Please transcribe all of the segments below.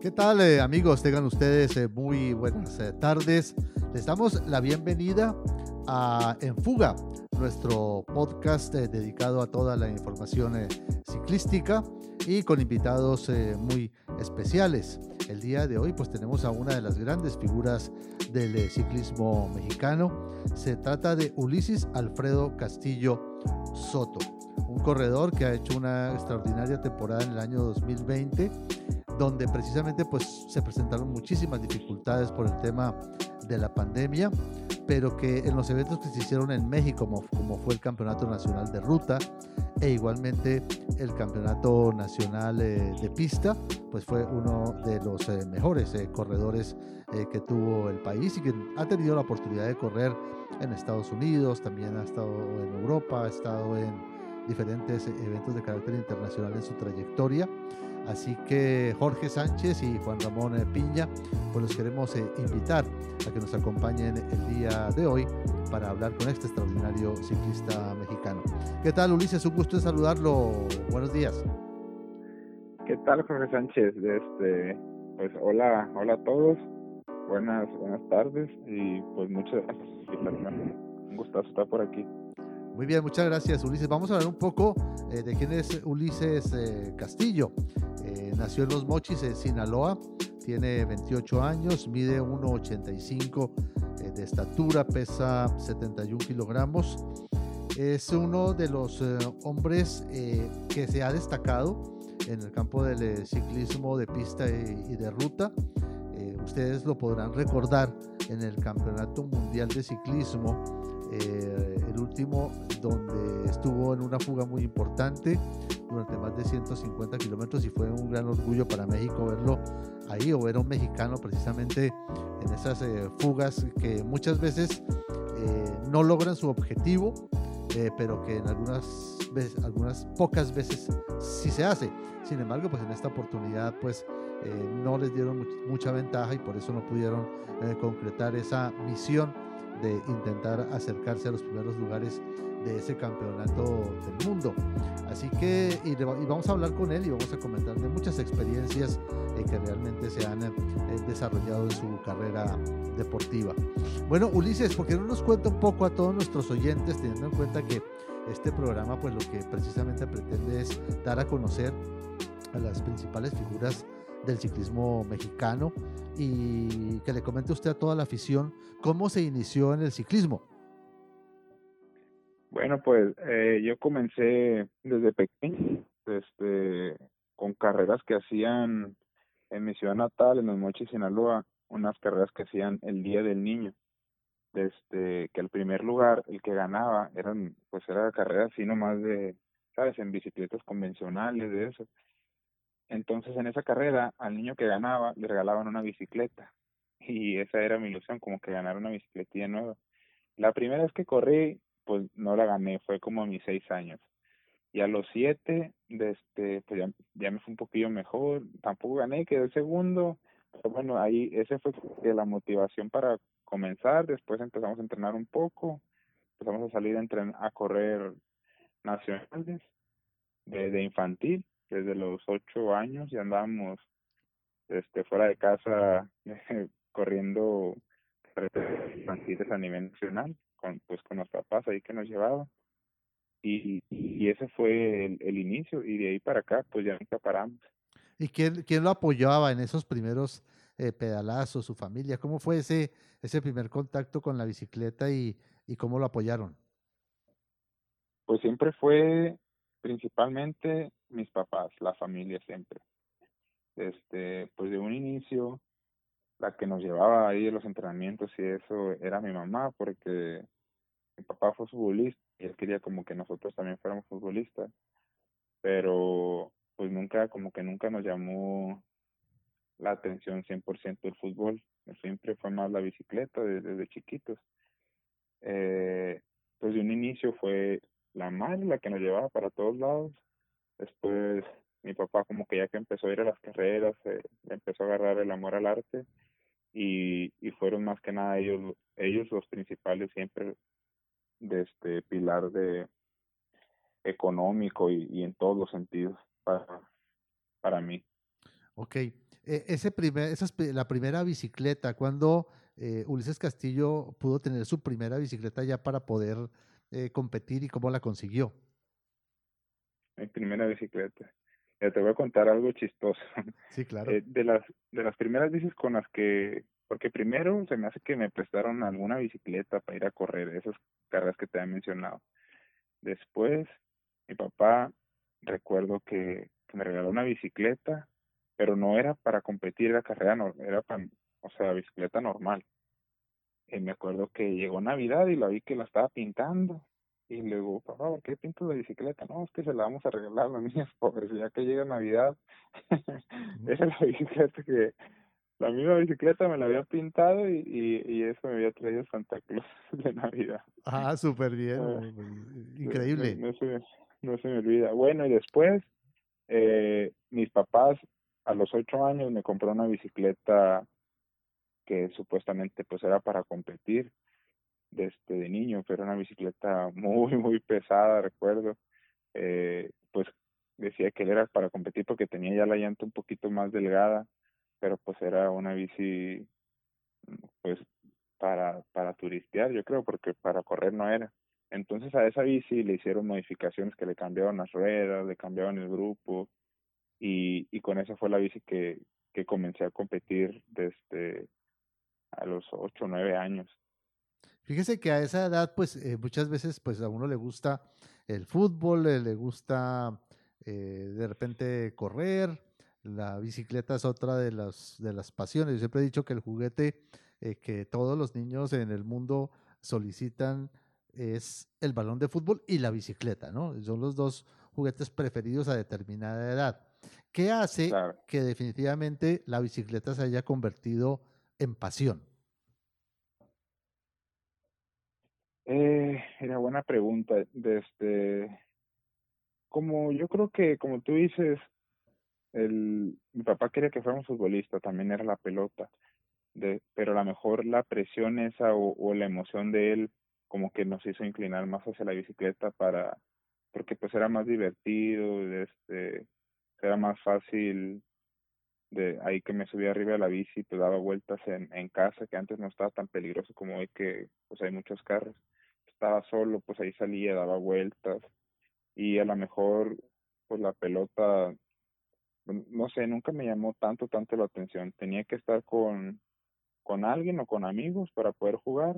¿Qué tal, amigos? Tengan ustedes muy buenas tardes. Les damos la bienvenida a En Fuga, nuestro podcast dedicado a toda la información ciclística y con invitados muy especiales. El día de hoy pues tenemos a una de las grandes figuras del ciclismo mexicano. Se trata de Ulises Alfredo Castillo Soto, un corredor que ha hecho una extraordinaria temporada en el año 2020, donde precisamente pues se presentaron muchísimas dificultades por el tema de la pandemia, pero que en los eventos que se hicieron en México, como fue el Campeonato Nacional de Ruta e igualmente el Campeonato Nacional de Pista, pues fue uno de los mejores corredores que tuvo el país y que ha tenido la oportunidad de correr en Estados Unidos, también ha estado en Europa, ha estado en diferentes eventos de carácter internacional en su trayectoria. Así que Jorge Sánchez y Juan Ramón Piña, pues los queremos invitar a que nos acompañen el día de hoy para hablar con este extraordinario ciclista mexicano. ¿Qué tal, Ulises? Un gusto en saludarlo. Buenos días. ¿Qué tal, Jorge Sánchez? Pues hola a todos. Buenas tardes y pues muchas gracias. Un gustazo estar por aquí. Muy bien, muchas gracias, Ulises. Vamos a hablar un poco de quién es Ulises Castillo. Nació en Los Mochis, en Sinaloa, tiene 28 años, mide 1.85 de estatura, pesa 71 kilogramos. Es uno de los hombres que se ha destacado en el campo del ciclismo de pista y de ruta. Ustedes lo podrán recordar en el Campeonato Mundial de Ciclismo, el último, donde estuvo en una fuga muy importante durante más de 150 kilómetros y fue un gran orgullo para México verlo ahí, o ver a un mexicano precisamente en esas fugas que muchas veces no logran su objetivo, pero que en algunas pocas veces sí se hace. Sin embargo, pues en esta oportunidad pues no les dieron mucha ventaja y por eso no pudieron concretar esa misión de intentar acercarse a los primeros lugares de ese campeonato del mundo. Así que y vamos a hablar con él y vamos a comentar de muchas experiencias que realmente se han desarrollado en su carrera deportiva. Bueno, Ulises, ¿por qué no nos cuenta un poco a todos nuestros oyentes, teniendo en cuenta que este programa pues lo que precisamente pretende es dar a conocer a las principales figuras del ciclismo mexicano y que le comente usted a toda la afición cómo se inició en el ciclismo? Bueno, pues yo comencé desde pequeño con carreras que hacían en mi ciudad natal, en Los Mochis, Sinaloa, unas carreras que hacían el Día del Niño, que el primer lugar, el que ganaba, era carreras así nomás de, ¿sabes?, en bicicletas convencionales, de eso. Entonces, en esa carrera, al niño que ganaba, le regalaban una bicicleta. Y esa era mi ilusión, como que ganar una bicicletilla nueva. La primera vez que corrí, pues no la gané, fue como a mis 6 años. Y a los 7, pues ya me fue un poquillo mejor. Tampoco gané, quedé segundo. Pero bueno, ahí esa fue la motivación para comenzar. Después empezamos a entrenar un poco. Empezamos a salir a correr nacionales de infantil. Desde los 8 años ya andábamos fuera de casa corriendo infantiles a nivel nacional con los papás ahí que nos llevaban, y ese fue el inicio, y de ahí para acá pues ya nunca paramos. ¿Y quién lo apoyaba en esos primeros pedalazos? ¿Su familia? ¿Cómo fue ese primer contacto con la bicicleta y cómo lo apoyaron? Pues siempre fue principalmente mis papás, la familia siempre. Pues de un inicio, la que nos llevaba ahí a los entrenamientos y eso era mi mamá, porque mi papá fue futbolista y él quería como que nosotros también fuéramos futbolistas, pero pues nunca nos llamó la atención 100% el fútbol, siempre fue más la bicicleta desde chiquitos. Pues de un inicio fue la madre la que nos llevaba para todos lados. Después mi papá, como que ya que empezó a ir a las carreras, empezó a agarrar el amor al arte, y fueron más que nada ellos los principales siempre de este pilar de económico y en todos los sentidos para mí. Okay. la primera bicicleta, cuando Ulises Castillo pudo tener su primera bicicleta ya para poder competir, y cómo la consiguió. Mi primera bicicleta. Te voy a contar algo chistoso. Sí, claro. De las primeras bicis con las que... Porque primero se me hace que me prestaron alguna bicicleta para ir a correr, esas carreras que te había mencionado. Después, mi papá, recuerdo que me regaló una bicicleta, pero no era para competir, era carrera, no, era para, o sea, bicicleta normal. Me acuerdo que llegó Navidad y la vi que la estaba pintando. Y le digo, papá, ¿por qué pintas la bicicleta? No, es que se la vamos a regalar a los niños pobres, ya que llega Navidad. Esa es la bicicleta que... La misma bicicleta me la había pintado y eso me había traído Santa Claus de Navidad. Ah, súper bien. Increíble. No se me olvida. Bueno, y después, mis papás a los 8 años me compraron una bicicleta que supuestamente pues era para competir de niño, pero una bicicleta muy, muy pesada, recuerdo. Pues decía que era para competir porque tenía ya la llanta un poquito más delgada, pero pues era una bici pues para turistear, yo creo, porque para correr no era. Entonces a esa bici le hicieron modificaciones, que le cambiaron las ruedas, le cambiaron el grupo, y con esa fue la bici que comencé a competir desde a los 8 o 9 años. Fíjese que a esa edad pues muchas veces pues a uno le gusta el fútbol, le gusta de repente correr. La bicicleta es otra de las pasiones. Yo siempre he dicho que el juguete que todos los niños en el mundo solicitan es el balón de fútbol y la bicicleta, ¿no? Son los dos juguetes preferidos a determinada edad. ¿Qué hace que definitivamente la bicicleta se haya convertido en pasión? Era buena pregunta. Como yo creo que, como tú dices, mi papá quería que fuéramos futbolistas, también era la pelota, pero a lo mejor la presión esa o la emoción de él como que nos hizo inclinar más hacia la bicicleta porque pues era más divertido, era más fácil, de ahí que me subía arriba de la bici, pues daba vueltas en casa, que antes no estaba tan peligroso como hoy, que pues hay muchos carros. Estaba solo, pues ahí salía, daba vueltas, y a lo mejor pues la pelota, no sé, nunca me llamó tanto la atención. Tenía que estar con alguien o con amigos para poder jugar,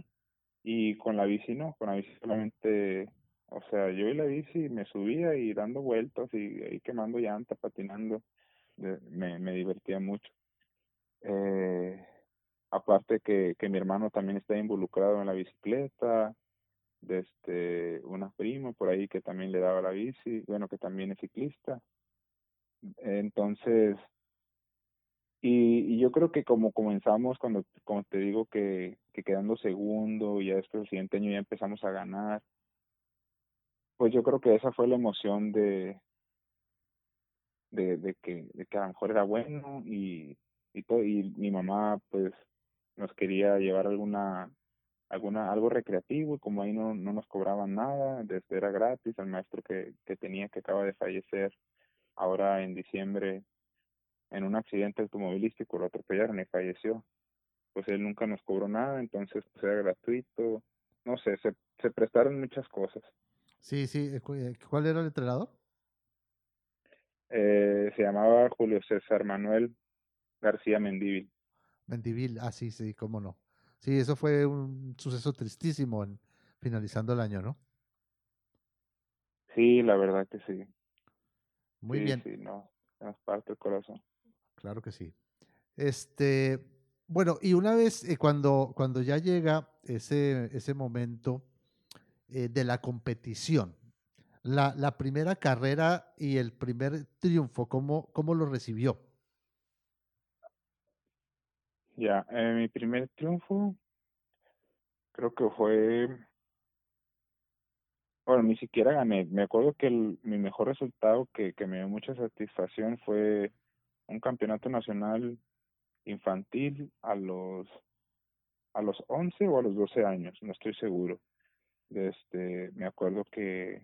y con la bici no, con la bici solamente, o sea, yo y la bici me subía y dando vueltas y quemando llanta, patinando, me divertía mucho. Aparte que mi hermano también está involucrado en la bicicleta, una prima por ahí que también le daba la bici, bueno, que también es ciclista. Entonces, y yo creo que como comenzamos, como te digo, que quedando segundo, y ya después el siguiente año ya empezamos a ganar, pues yo creo que esa fue la emoción de que a lo mejor era bueno, y todo, y mi mamá pues nos quería llevar algo recreativo, y como ahí no nos cobraban nada, era gratis. El maestro que tenía, que acaba de fallecer ahora en diciembre, en un accidente automovilístico, lo atropellaron y falleció. Pues él nunca nos cobró nada, entonces pues era gratuito. No sé, se prestaron muchas cosas. Sí. ¿Cuál era el entrenador? Se llamaba Julio César Manuel García Mendivil. Mendivil, sí, cómo no. Sí, eso fue un suceso tristísimo finalizando el año, ¿no? Sí, la verdad que sí. Muy bien. Sí, no, nos parte el corazón. Claro que sí. Bueno, y una vez cuando ya llega ese momento de la competición, la primera carrera y el primer triunfo, ¿cómo lo recibió? Ya, mi primer triunfo creo que fue... Bueno, ni siquiera gané. Me acuerdo que mi mejor resultado que me dio mucha satisfacción fue un campeonato nacional infantil a los 11 o a los 12 años, no estoy seguro. Me acuerdo que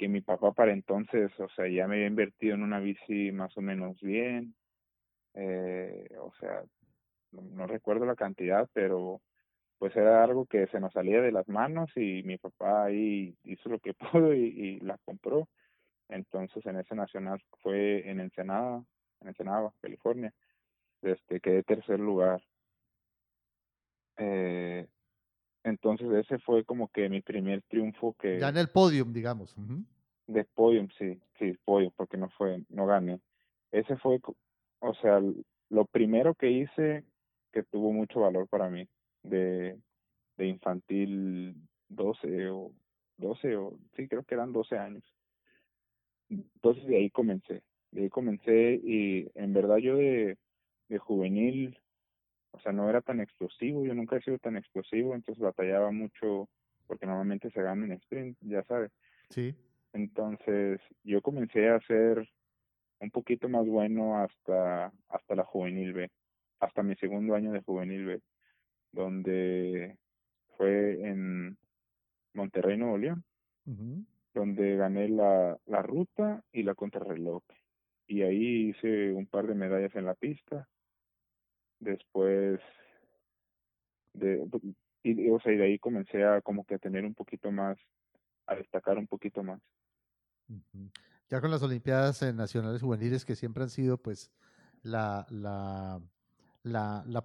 mi papá para entonces, o sea, ya me había invertido en una bici más o menos bien. o sea, no recuerdo la cantidad, pero pues era algo que se nos salía de las manos y mi papá ahí hizo lo que pudo y la compró. Entonces en ese nacional fue en Ensenada, California. Quedé tercer lugar. Entonces ese fue como que mi primer triunfo que... Ya en el podium, digamos. Uh-huh. De podium, sí, podium, porque no gané. Ese fue, o sea, lo primero que hice que tuvo mucho valor para mí. De infantil 12 años. Entonces de ahí comencé y en verdad yo de juvenil, o sea, no era tan explosivo, yo nunca he sido tan explosivo, entonces batallaba mucho porque normalmente se gana en sprint, ya sabes. Sí. Entonces yo comencé a ser un poquito más bueno hasta la juvenil B, hasta mi segundo año de juvenil B, donde fue en Monterrey, Nuevo León, uh-huh, donde gané la ruta y la contrarreloj. Y ahí hice un par de medallas en la pista. Después de ahí comencé a como que a tener un poquito más, a destacar un poquito más. Uh-huh. Ya con las Olimpiadas Nacionales Juveniles, que siempre han sido pues la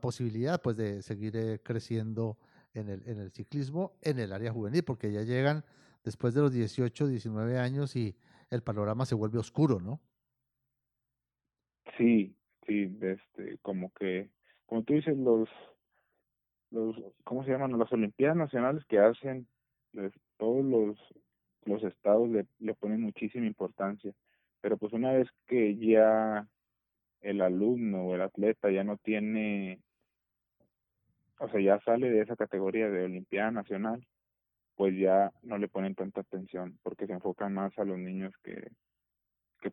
posibilidad pues de seguir creciendo en el ciclismo, en el área juvenil, porque ya llegan después de los 18, 19 años y el panorama se vuelve oscuro, ¿no? Sí, como que, como tú dices, los ¿cómo se llaman? Las Olimpiadas Nacionales que hacen, todos los estados le ponen muchísima importancia, pero pues una vez que ya el alumno o el atleta ya no tiene, o sea, ya sale de esa categoría de Olimpiada Nacional, pues ya no le ponen tanta atención, porque se enfocan más a los niños que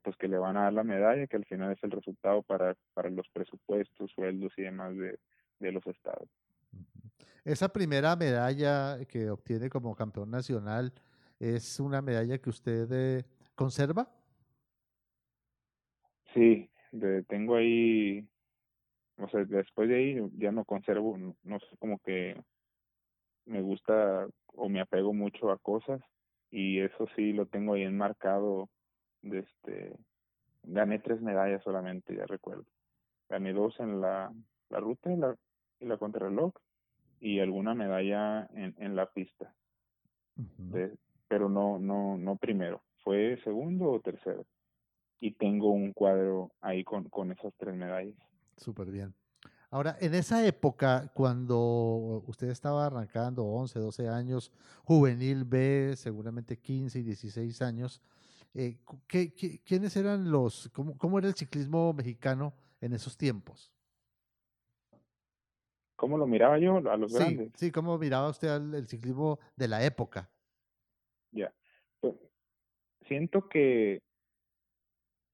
pues que le van a dar la medalla, que al final es el resultado para los presupuestos, sueldos y demás de los estados. Esa primera medalla que obtiene como campeón nacional, ¿es una medalla que usted conserva? Sí. Tengo ahí, o sea, después de ahí ya no conservo, no sé, como que me gusta o me apego mucho a cosas y eso sí lo tengo ahí enmarcado. Gané 3 medallas solamente, ya recuerdo. Gané 2 en la ruta y la contrarreloj y alguna medalla en la pista. Uh-huh. Pero no primero, fue segundo o tercero. Y tengo un cuadro ahí con esas 3 medallas. Súper bien. Ahora, en esa época, cuando usted estaba arrancando 11, 12 años, juvenil B, seguramente 15 y 16 años, ¿quiénes eran cómo era el ciclismo mexicano en esos tiempos? ¿Cómo lo miraba yo a los grandes? Sí, ¿cómo miraba usted el ciclismo de la época? Ya. Pues, siento que,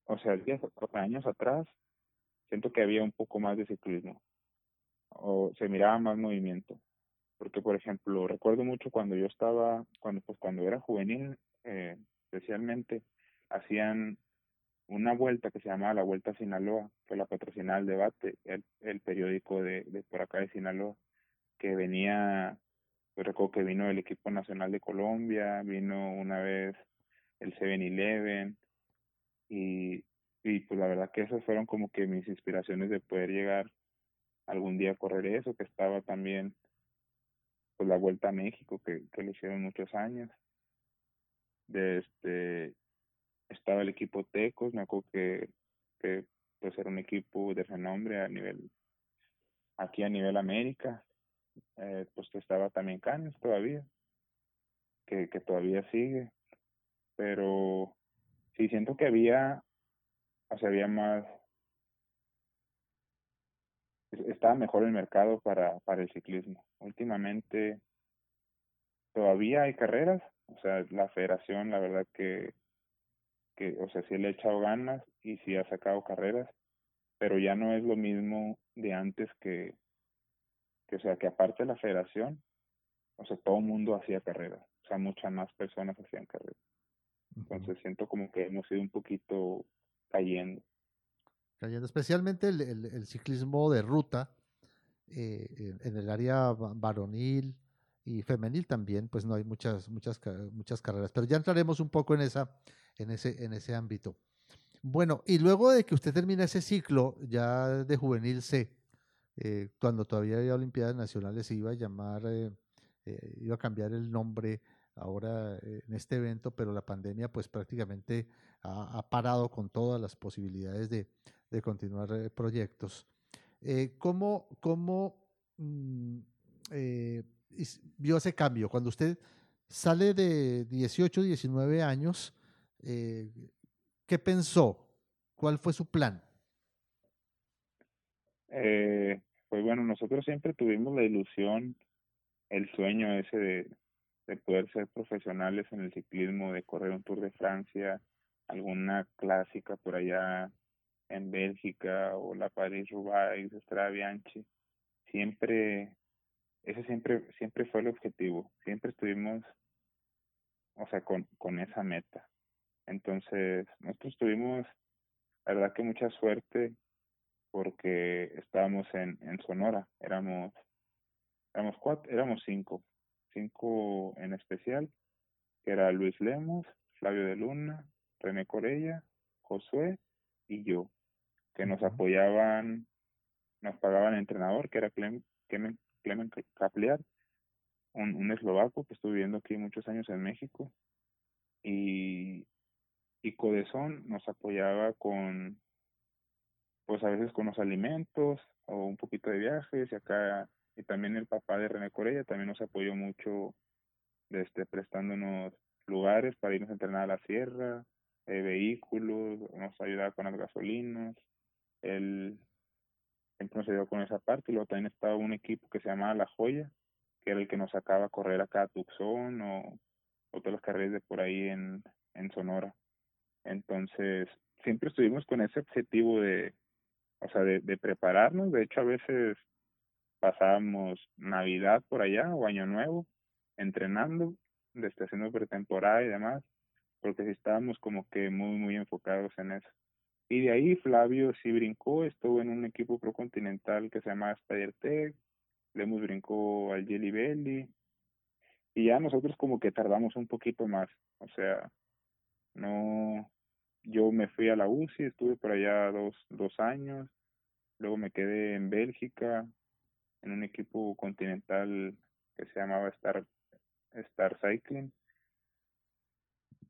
o sea, 10 años atrás, siento que había un poco más de ciclismo, o se miraba más movimiento, porque por ejemplo, recuerdo mucho cuando yo estaba, cuando era juvenil, especialmente, hacían una vuelta que se llamaba la Vuelta a Sinaloa, que la patrocinaba El Debate, el periódico de por acá de Sinaloa, que venía, yo recuerdo que vino el equipo nacional de Colombia, vino una vez el 7-Eleven, y pues la verdad que esas fueron como que mis inspiraciones de poder llegar algún día a correr eso, que estaba también pues la Vuelta a México que lo hicieron muchos años. Estaba el equipo Tecos, me acuerdo que pues era un equipo de renombre a nivel América. Pues estaba también Caños todavía, que todavía sigue, pero sí, siento que había más, estaba mejor el mercado para el ciclismo. Últimamente todavía hay carreras, o sea, la federación, la verdad que o sea, sí le ha echado ganas y sí ha sacado carreras, pero ya no es lo mismo de antes que o sea, que aparte de la federación, o sea, todo el mundo hacía carreras, o sea, muchas más personas hacían carreras. Entonces siento como que hemos ido un poquito cayendo. cayendo, especialmente el ciclismo de ruta en el área varonil y femenil también, pues no hay muchas carreras, pero ya entraremos un poco en ese ámbito. Bueno, y luego de que usted termina ese ciclo ya de juvenil C, cuando todavía había Olimpiadas Nacionales, se iba a llamar, iba a cambiar el nombre ahora en este evento, pero la pandemia pues prácticamente ha parado con todas las posibilidades de continuar proyectos. ¿Cómo vio ese cambio? Cuando usted sale de 18, 19 años, ¿qué pensó? ¿Cuál fue su plan? Pues bueno, nosotros siempre tuvimos la ilusión, el sueño ese de poder ser profesionales en el ciclismo, de correr un Tour de Francia, alguna clásica por allá en Bélgica, o la París-Roubaix, Strade Bianche. Ese siempre fue el objetivo, siempre estuvimos, o sea, con esa meta. Entonces, nosotros tuvimos, la verdad que mucha suerte, porque estábamos en Sonora, éramos 5 en especial, que era Luis Lemos, Flavio de Luna, René Corella, Josué y yo, que nos apoyaban, nos pagaban el entrenador, que era Clemen Capliar, un eslovaco que estuvo viviendo aquí muchos años en México, y Codesón nos apoyaba con, pues a veces con los alimentos o un poquito de viajes, y también el papá de René Corella también nos apoyó mucho, prestándonos lugares para irnos a entrenar a la sierra, vehículos, nos ayudaba con las gasolinas, él siempre nos ayudó con esa parte. Y luego también estaba un equipo que se llamaba La Joya, que era el que nos sacaba a correr acá a Tucson o todas las carreras de por ahí en Sonora. Entonces, siempre estuvimos con ese objetivo de prepararnos. De hecho, a veces pasábamos Navidad por allá o Año Nuevo entrenando, haciendo pretemporada y demás, porque sí estábamos como que muy, muy enfocados en eso. Y de ahí Flavio sí brincó, estuvo en un equipo procontinental que se llama Strade Bianche, Lemos brincó al Jelly Belly, y ya nosotros como que tardamos un poquito más, o sea, no... Yo me fui a la UCI, estuve por allá dos años, luego me quedé en Bélgica, en un equipo continental que se llamaba Star Cycling,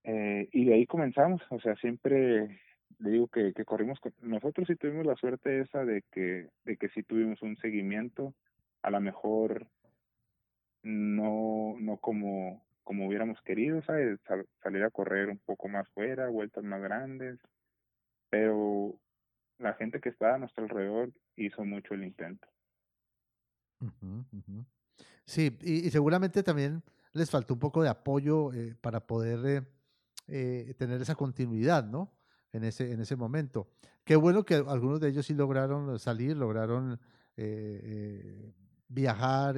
y de ahí comenzamos. O sea, siempre le digo que corrimos, nosotros sí tuvimos la suerte esa de que sí tuvimos un seguimiento, a lo mejor no como hubiéramos querido, ¿sabes? Salir a correr un poco más fuera, vueltas más grandes, pero la gente que estaba a nuestro alrededor hizo mucho el intento. Uh-huh, uh-huh. Sí, y seguramente también les faltó un poco de apoyo para poder tener esa continuidad, ¿no? En ese momento. Qué bueno que algunos de ellos sí lograron salir, viajar,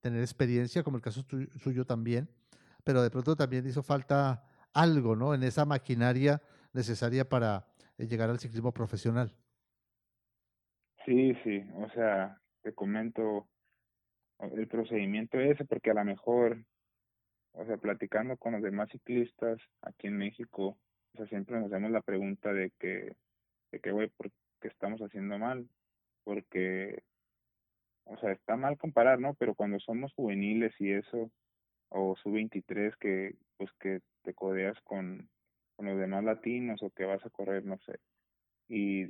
tener experiencia, como el caso suyo también, pero de pronto también hizo falta algo, ¿no? En esa maquinaria necesaria para llegar al ciclismo profesional. Sí, o sea, te comento el procedimiento ese, porque a lo mejor, o sea, platicando con los demás ciclistas aquí en México, o sea, siempre nos hacemos la pregunta de que güey, ¿por qué estamos haciendo mal? Porque, o sea, está mal comparar, ¿no? Pero cuando somos juveniles y eso, o sub-23, que pues que te codeas con los demás latinos, o que vas a correr, no sé, y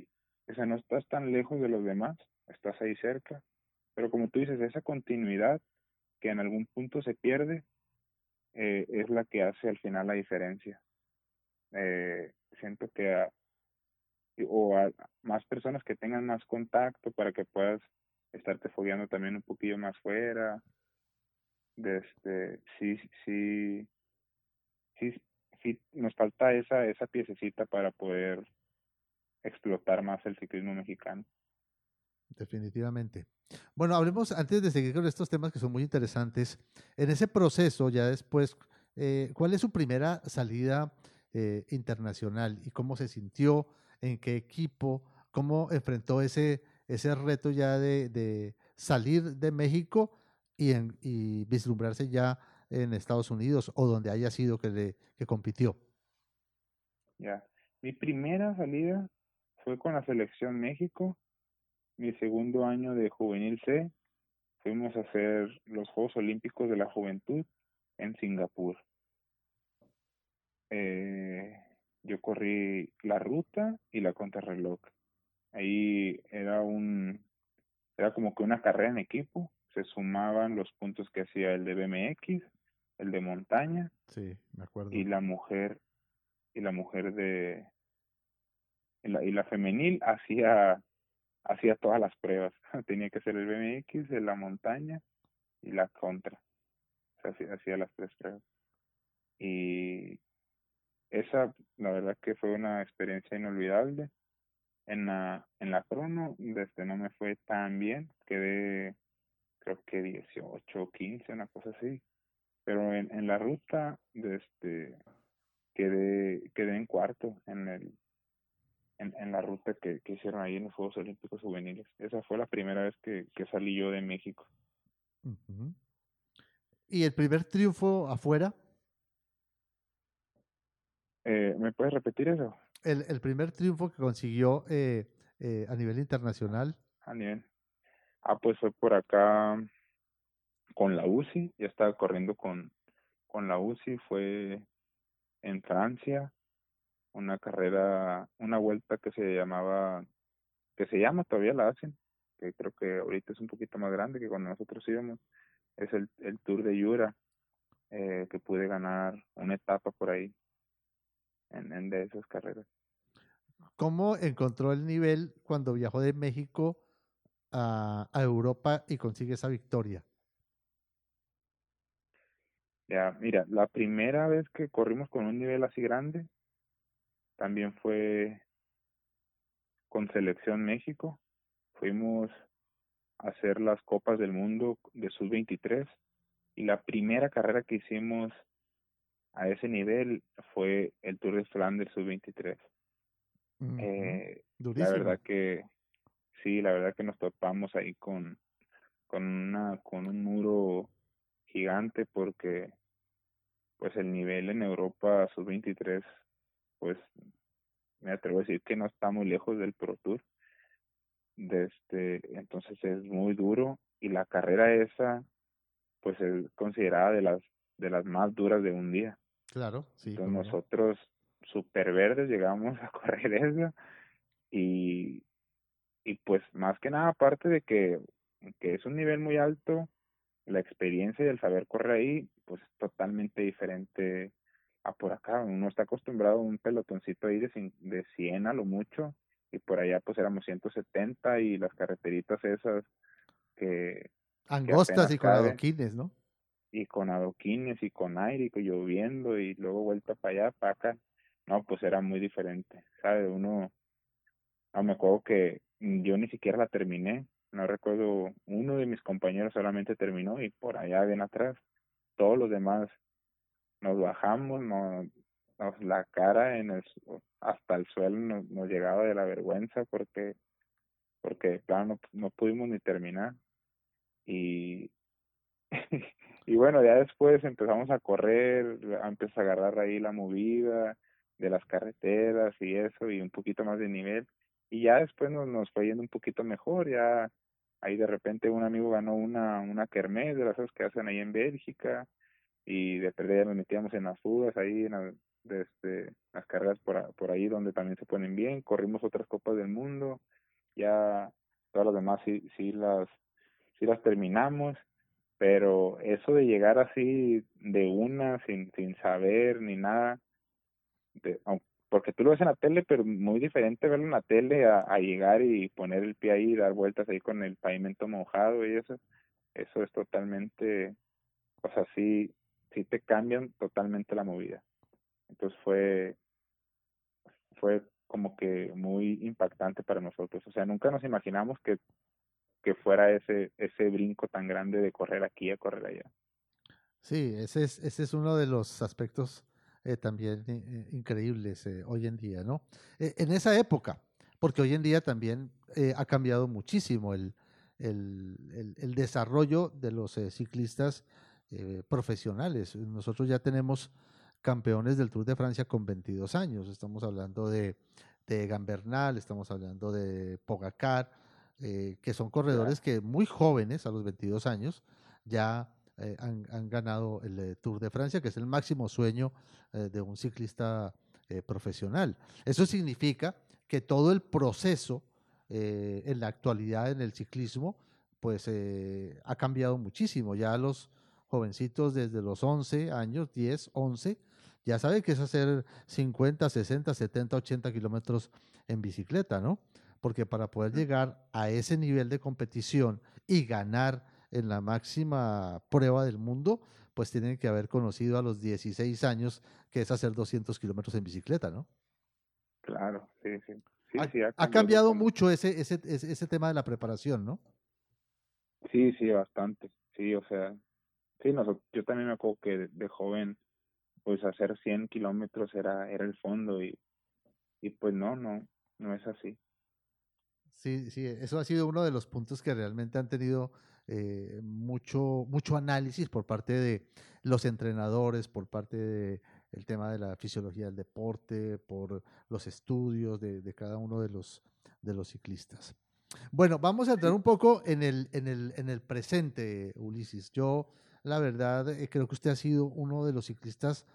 o sea, no estás tan lejos de los demás, estás ahí cerca, pero como tú dices, esa continuidad que en algún punto se pierde es la que hace al final la diferencia. Siento que a más personas que tengan más contacto para que puedas estarte fogueando también un poquillo más fuera. Sí, nos falta esa piececita para poder explotar más el ciclismo mexicano. Definitivamente. Bueno, hablemos, antes de seguir con estos temas que son muy interesantes, en ese proceso ya después, ¿cuál es su primera salida internacional y cómo se sintió, en qué equipo, ¿Cómo enfrentó ese reto ya de salir de México y vislumbrarse ya en Estados Unidos o donde haya sido que compitió? Ya, mi primera salida fue con la selección México, mi segundo año de Juvenil C, fuimos a hacer los Juegos Olímpicos de la Juventud en Singapur. Yo corrí la ruta y la contrarreloj. Ahí era como que una carrera en equipo, se sumaban los puntos que hacía el de BMX, el de montaña, sí, me acuerdo, y la femenil hacía todas las pruebas. Tenía que hacer el BMX, de la montaña y la contra. O sea, hacía las tres pruebas. Y esa, la verdad que fue una experiencia inolvidable. En la crono, desde no me fue tan bien, quedé creo que 18 o 15, una cosa así. Pero en la ruta, quedé en cuarto en la ruta que hicieron ahí en los Juegos Olímpicos Juveniles. Esa fue la primera vez que salí yo de México. Uh-huh. ¿Y el primer triunfo afuera? ¿Me puedes repetir eso? El primer triunfo que consiguió a nivel internacional. Pues fue por acá con la UCI. Ya estaba corriendo con la UCI. Fue en Francia, una vuelta que se llama, todavía la hacen, que creo que ahorita es un poquito más grande que cuando nosotros íbamos. Es el Tour de Jura, que pude ganar una etapa por ahí en de esas carreras. ¿Cómo encontró el nivel cuando viajó de México a Europa y consigue esa victoria? Ya, mira, la primera vez que corrimos con un nivel así grande también fue con Selección México. Fuimos a hacer las Copas del Mundo de Sub-23 y la primera carrera que hicimos a ese nivel fue el Tour de Flanders Sub-23. Uh-huh. La verdad que sí, la verdad que nos topamos ahí con un muro gigante, porque pues el nivel en Europa Sub-23, pues me atrevo a decir que no está muy lejos del Pro Tour. Entonces es muy duro, y la carrera esa pues es considerada de las más duras de un día. Claro, sí. Entonces nosotros super verdes llegamos a correr esa, y pues más que nada, aparte de que es un nivel muy alto, la experiencia y el saber correr ahí pues es totalmente diferente a por acá. Uno está acostumbrado a un pelotoncito ahí de 100 a lo mucho, y por allá pues éramos 170, y las carreteritas esas que angostas que y con adoquines, ¿no? Y con adoquines y con aire y lloviendo, y luego vuelta para allá, para acá. No, pues era muy diferente, ¿sabes? Me acuerdo que yo ni siquiera la terminé, no recuerdo, uno de mis compañeros solamente terminó, y por allá bien atrás, todos los demás nos bajamos, la cara hasta el suelo nos llegaba de la vergüenza, porque claro, no pudimos ni terminar, y bueno, ya después empezamos a correr, empezamos a agarrar ahí la movida de las carreteras y eso, y un poquito más de nivel, y ya después nos fue yendo un poquito mejor. Ya ahí de repente un amigo ganó una kermés de las que hacen ahí en Bélgica, y de perder nos metíamos en las fugas ahí, las carreras por ahí donde también se ponen bien. Corrimos otras Copas del Mundo, ya todas las demás sí las terminamos, pero eso de llegar así de una sin saber ni nada, porque tú lo ves en la tele, pero muy diferente verlo en la tele a llegar y poner el pie ahí, dar vueltas ahí con el pavimento mojado y eso es totalmente, o sea, sí te cambian totalmente la movida. Entonces fue como que muy impactante para nosotros. O sea, nunca nos imaginamos que fuera ese brinco tan grande de correr aquí a correr allá. Sí, ese es uno de los aspectos también increíbles hoy en día, ¿no? En esa época, porque hoy en día también ha cambiado muchísimo el desarrollo de los ciclistas profesionales. Nosotros ya tenemos campeones del Tour de Francia con 22 años, estamos hablando de Gambernal, estamos hablando de Pogacar, que son corredores que muy jóvenes, a los 22 años, ya han ganado el Tour de Francia, que es el máximo sueño de un ciclista profesional. Eso significa que todo el proceso en la actualidad en el ciclismo pues ha cambiado muchísimo. Ya los jovencitos desde los 11 años, 10, 11, ya saben que es hacer 50, 60, 70, 80 kilómetros en bicicleta, ¿no? Porque para poder llegar a ese nivel de competición y ganar en la máxima prueba del mundo, pues tienen que haber conocido a los 16 años que es hacer 200 kilómetros en bicicleta, ¿no? Claro, sí, sí. Ha cambiado mucho ese tema de la preparación, ¿no? Sí, sí, bastante. Sí, o sea, sí, yo también me acuerdo que de joven, pues hacer 100 kilómetros era el fondo y pues no es así. Sí, sí, eso ha sido uno de los puntos que realmente han tenido mucho análisis por parte de los entrenadores, por parte del tema de la fisiología del deporte, por los estudios de cada uno de los ciclistas. Bueno, vamos a entrar un poco en el presente, Ulises. Yo, la verdad, creo que usted ha sido uno de los ciclistas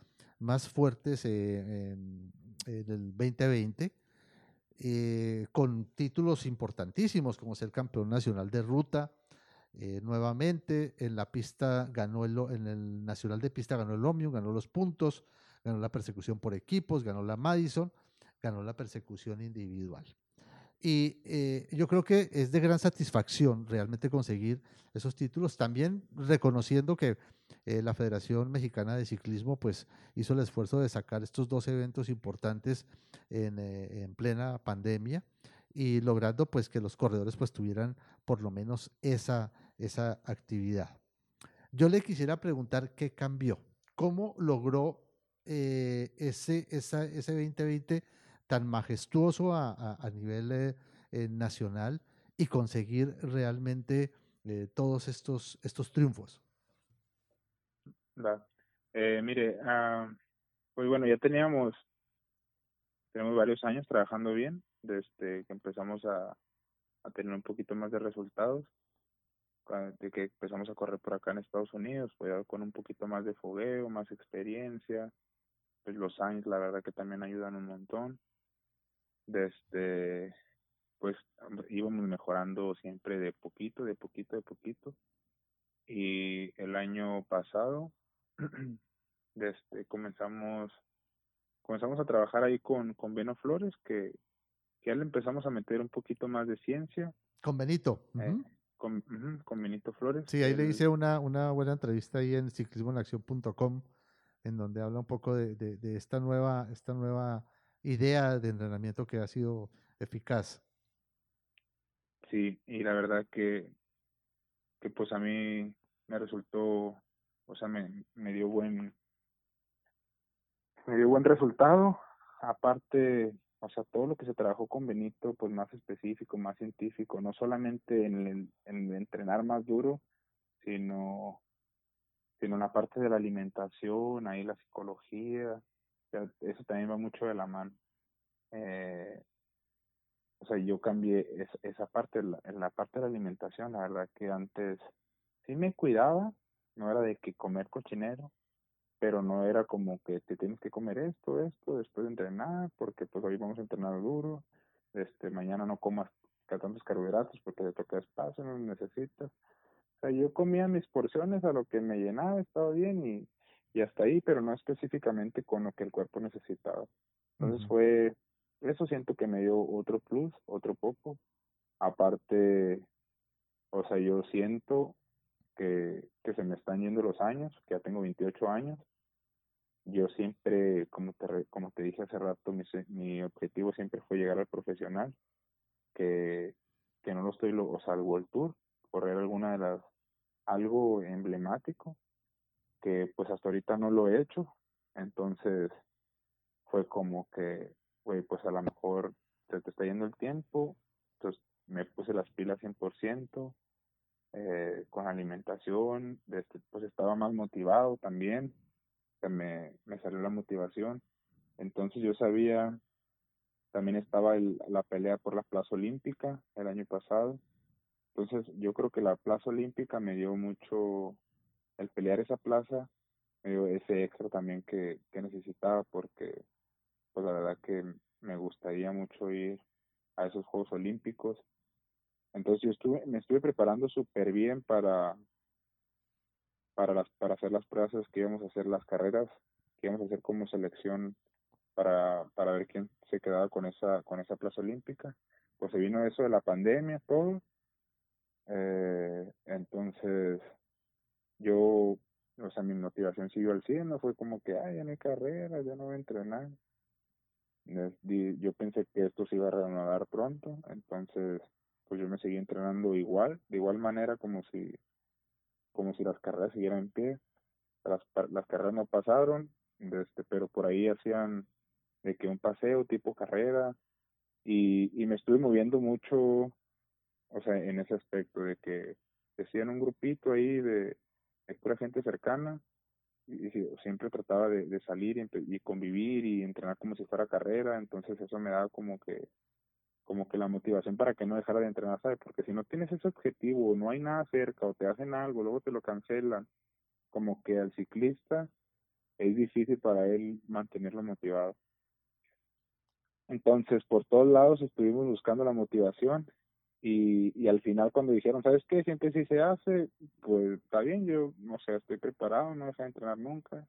más fuertes en el 2020, con títulos importantísimos como ser campeón nacional de ruta. Nuevamente en la pista en el nacional de pista ganó el Omnium, ganó los puntos, ganó la persecución por equipos, ganó la Madison, ganó la persecución individual. Y yo creo que es de gran satisfacción realmente conseguir esos títulos, también reconociendo que la Federación Mexicana de Ciclismo pues, hizo el esfuerzo de sacar estos dos eventos importantes en plena pandemia y logrando pues, que los corredores pues, tuvieran por lo menos esa actividad. Yo le quisiera preguntar qué cambió, cómo logró ese 2020 tan majestuoso a nivel nacional y conseguir realmente todos estos triunfos. Mire, pues bueno, ya tenemos varios años trabajando bien, desde que empezamos a tener un poquito más de resultados, de que empezamos a correr por acá en Estados Unidos, pues con un poquito más de fogueo, más experiencia, pues los años la verdad que también ayudan un montón. Pues íbamos mejorando siempre de poquito. Y el año pasado comenzamos a trabajar ahí con Benito Flores, que ya le empezamos a meter un poquito más de ciencia. Con Benito. Con Benito Flores. Sí, ahí le hice una buena entrevista ahí en ciclismoenaccion.com, en donde habla un poco de esta nueva idea de entrenamiento que ha sido eficaz. Sí, y la verdad que pues a mí me resultó, o sea, me dio buen resultado. Aparte, o sea, todo lo que se trabajó con Benito, pues más específico, más científico, no solamente en entrenar más duro, sino en la parte de la alimentación, ahí la psicología, o sea, eso también va mucho de la mano. O sea, yo cambié esa parte, en la parte de la alimentación, la verdad que antes sí me cuidaba, no era de que comer cochinero, pero no era como que te tienes que comer esto, después de entrenar, porque pues hoy vamos a entrenar duro, mañana no comas tantos carbohidratos porque te toca espacio, no los necesitas. O sea, yo comía mis porciones a lo que me llenaba, estaba bien y hasta ahí, pero no específicamente con lo que el cuerpo necesitaba. Entonces eso siento que me dio otro plus, otro poco. Aparte, o sea, yo siento que se me están yendo los años, que ya tengo 28 años. Yo siempre, como te dije hace rato, mi objetivo siempre fue llegar al profesional, que no lo estoy, o sea, al World Tour, correr algo emblemático, que pues hasta ahorita no lo he hecho. Entonces fue como que, pues a lo mejor se te está yendo el tiempo. Entonces me puse las pilas 100%, con alimentación, pues estaba más motivado también, me salió la motivación. Entonces yo sabía, también estaba la pelea por la plaza olímpica el año pasado. Entonces yo creo que la plaza olímpica me dio mucho, el pelear esa plaza, me dio ese extra también que necesitaba, porque pues la verdad que me gustaría mucho ir a esos Juegos Olímpicos. Entonces yo me estuve preparando súper bien para hacer las pruebas que íbamos a hacer, las carreras que íbamos a hacer como selección para ver quién se quedaba con esa plaza olímpica. Pues se vino eso de la pandemia, todo. Entonces yo, o sea, mi motivación siguió al 100, no fue como que, ya no hay carrera, ya no voy a entrenar. Yo pensé que esto se iba a reanudar pronto, entonces pues yo me seguí entrenando de igual manera, como si las carreras siguieran en pie. Las carreras no pasaron, pero por ahí hacían de que un paseo tipo carrera, y me estuve moviendo mucho, o sea, en ese aspecto de que hacían un grupito ahí de pura gente cercana, y siempre trataba de salir y convivir y entrenar como si fuera carrera. Entonces eso me daba como que la motivación para que no dejara de entrenar, ¿sabes? Porque si no tienes ese objetivo, no hay nada cerca, o te hacen algo, luego te lo cancelan, como que al ciclista es difícil para él mantenerlo motivado. Entonces por todos lados estuvimos buscando la motivación, y al final cuando dijeron, ¿sabes qué? Siempre sí se hace, pues está bien, yo, no sé, estoy preparado, no dejé de entrenar nunca,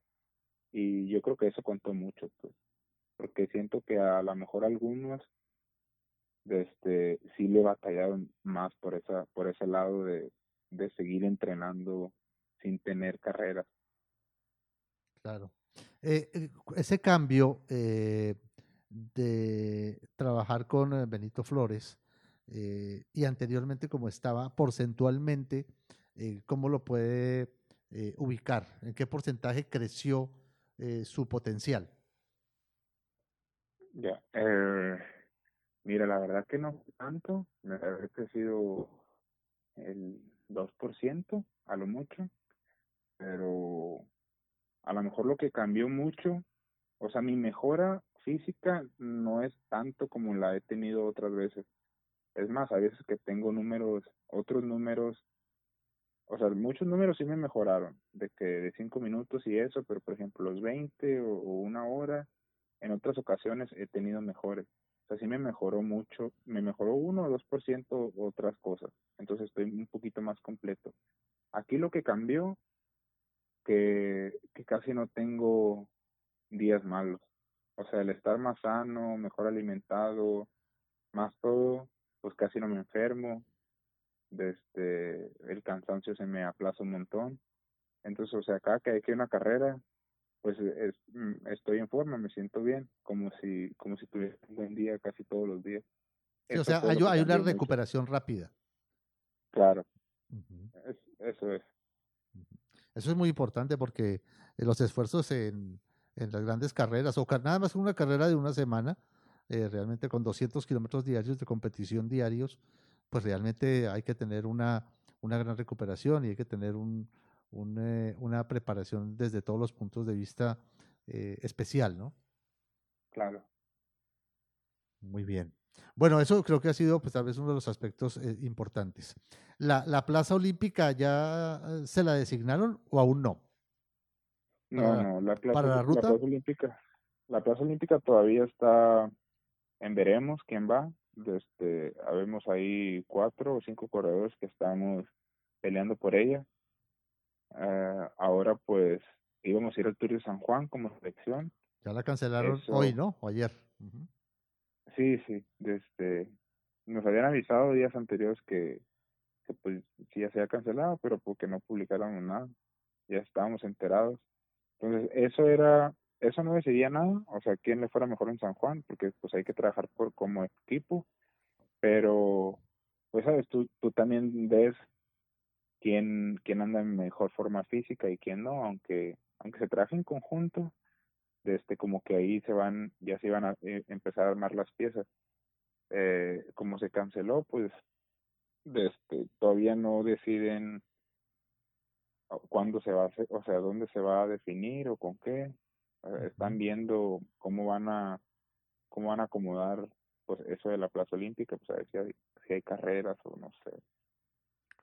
y yo creo que eso contó mucho, pues, porque siento que a lo mejor algunos sí le batallaron más por ese lado de seguir entrenando sin tener carreras. Claro. Ese cambio de trabajar con Benito Flores, y anteriormente como estaba porcentualmente, ¿cómo lo puede ubicar? ¿En qué porcentaje creció su potencial? Ya, mira, la verdad que no tanto, me ha crecido el 2% a lo mucho, pero a lo mejor lo que cambió mucho, o sea, mi mejora física no es tanto como la he tenido otras veces. Es más, a veces que tengo otros números, o sea, muchos números sí me mejoraron, de que de 5 minutos y eso, pero por ejemplo los 20 o una hora, en otras ocasiones he tenido mejores. O sea, sí me mejoró mucho, me mejoró 1 o 2% otras cosas. Entonces estoy un poquito más completo. Aquí lo que cambió, que casi no tengo días malos. O sea, el estar más sano, mejor alimentado, más todo, pues casi no me enfermo. El cansancio se me aplaza un montón. Entonces, o sea, acá que hay que una carrera, pues estoy en forma, me siento bien, como si tuviera un buen día casi todos los días. Sí, o sea, hay una recuperación mucho rápida. Claro, uh-huh. Eso es. Uh-huh. Eso es muy importante, porque los esfuerzos en las grandes carreras, o nada más una carrera de una semana, realmente con 200 kilómetros diarios de competición diarios, pues realmente hay que tener una gran recuperación, y hay que tener una preparación desde todos los puntos de vista especial, ¿no? Claro. Muy bien. Bueno, eso creo que ha sido, pues, tal vez uno de los aspectos importantes. ¿La plaza olímpica ya se la designaron o aún no? No, la plaza olímpica todavía está en veremos quién va. Habemos ahí 4 o 5 corredores que estamos peleando por ella. Ahora pues íbamos a ir al Tour de San Juan como selección. Ya la cancelaron eso, hoy, ¿no? O ayer. Uh-huh. Sí. Nos habían avisado días anteriores que pues sí ya se había cancelado, pero porque no publicáramos nada. Ya estábamos enterados. Entonces eso no decidía nada, o sea, quién le fuera mejor en San Juan, porque pues hay que trabajar como equipo. Pero pues sabes, tú también ves quién anda en mejor forma física y quién no, aunque se trabaje en conjunto, como que ahí ya se iban a empezar a armar las piezas. como se canceló, pues todavía no deciden cuándo se va a hacer, o sea, dónde se va a definir o con qué. Están viendo cómo van a acomodar pues eso de la Plaza Olímpica, pues a ver si hay carreras o no sé.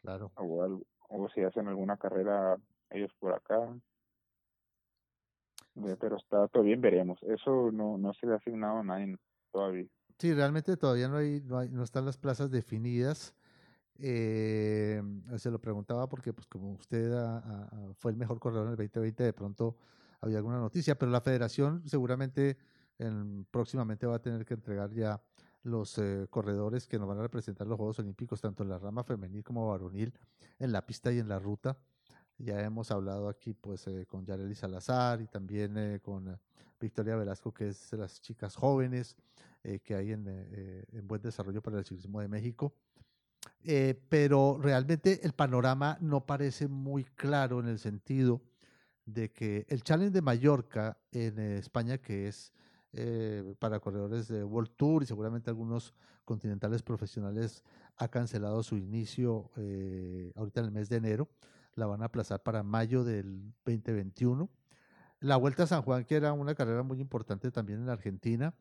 Claro. O si hacen alguna carrera ellos por acá. Pero está todo bien, veremos. Eso no se le ha asignado a nadie todavía. Sí, realmente todavía no están las plazas definidas. Se lo preguntaba porque pues como usted fue el mejor corredor en el 2020, de pronto había alguna noticia, pero la federación seguramente próximamente va a tener que entregar ya los corredores que nos van a representar los Juegos Olímpicos, tanto en la rama femenil como varonil, en la pista y en la ruta. Ya hemos hablado aquí pues con Yareli Salazar y también con Victoria Velasco, que es de las chicas jóvenes que hay en buen desarrollo para el ciclismo de México. Pero realmente el panorama no parece muy claro en el sentido de que el Challenge de Mallorca en España, que es para corredores de World Tour y seguramente algunos continentales profesionales, ha cancelado su inicio ahorita en el mes de enero. La van a aplazar para mayo del 2021. La Vuelta a San Juan, que era una carrera muy importante también en la Argentina,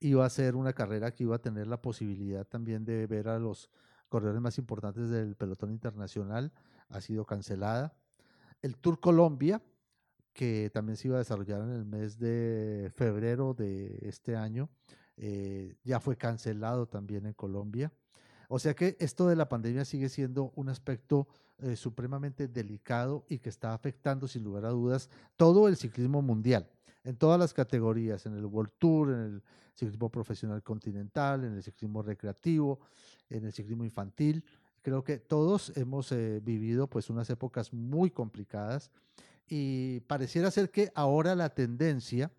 iba a ser una carrera que iba a tener la posibilidad también de ver a los corredores más importantes del pelotón internacional, ha sido cancelada. El Tour Colombia, que también se iba a desarrollar en el mes de febrero de este año, ya fue cancelado también en Colombia. O sea que esto de la pandemia sigue siendo un aspecto supremamente delicado y que está afectando sin lugar a dudas todo el ciclismo mundial, en todas las categorías, en el World Tour, en el ciclismo profesional continental, en el ciclismo recreativo, en el ciclismo infantil. Creo que todos hemos vivido pues unas épocas muy complicadas y pareciera ser que ahora la tendencia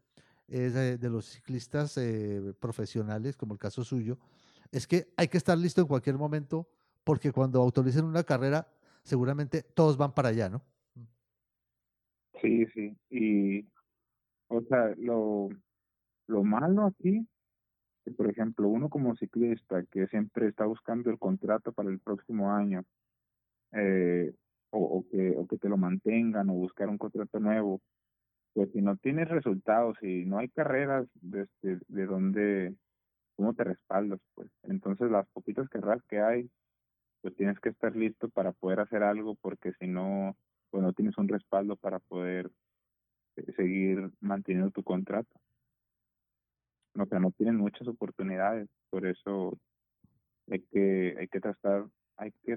es de los ciclistas profesionales, como el caso suyo, es que hay que estar listo en cualquier momento porque cuando autoricen una carrera seguramente todos van para allá, ¿no? Sí, sí. Y o sea, lo malo aquí, que por ejemplo, uno como ciclista que siempre está buscando el contrato para el próximo año, o que te lo mantengan o buscar un contrato nuevo, pues si no tienes resultados, si no hay carreras de donde, ¿cómo te respaldas? Pues entonces las poquitas carreras que hay, pues tienes que estar listo para poder hacer algo, porque si no, pues no tienes un respaldo para poder seguir manteniendo tu contrato. No, pero no tienen muchas oportunidades, por eso hay que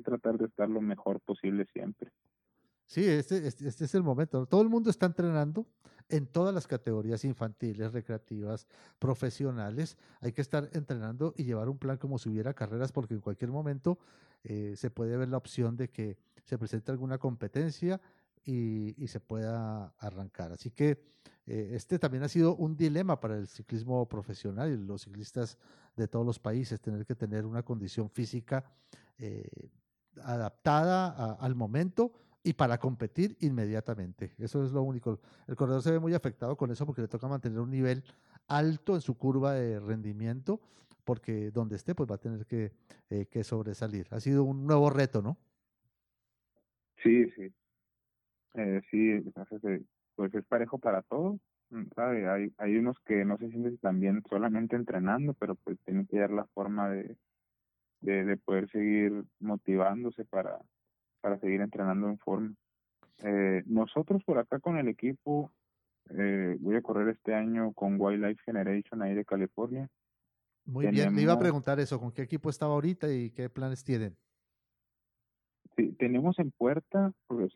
tratar de estar lo mejor posible siempre. Sí, este es el momento. Todo el mundo está entrenando en todas las categorías infantiles, recreativas, profesionales. Hay que estar entrenando y llevar un plan como si hubiera carreras, porque en cualquier momento se puede ver la opción de que se presente alguna competencia y se pueda arrancar. Así que este también ha sido un dilema para el ciclismo profesional y los ciclistas de todos los países, tener que tener una condición física adaptada al momento y para competir inmediatamente. Eso es lo único. El corredor se ve muy afectado con eso porque le toca mantener un nivel alto en su curva de rendimiento, porque donde esté pues va a tener que sobresalir. Ha sido un nuevo reto, ¿no? Sí, sí. Sí, pues es parejo para todos, ¿sabe? Hay unos que no se sienten tan bien solamente entrenando, pero pues tienen que dar la forma de poder seguir motivándose para seguir entrenando en forma. Nosotros por acá con el equipo, voy a correr este año con Wildlife Generation ahí de California. Muy bien, me iba a preguntar eso, ¿con qué equipo estaba ahorita y qué planes tienen? Sí, tenemos en puerta, porque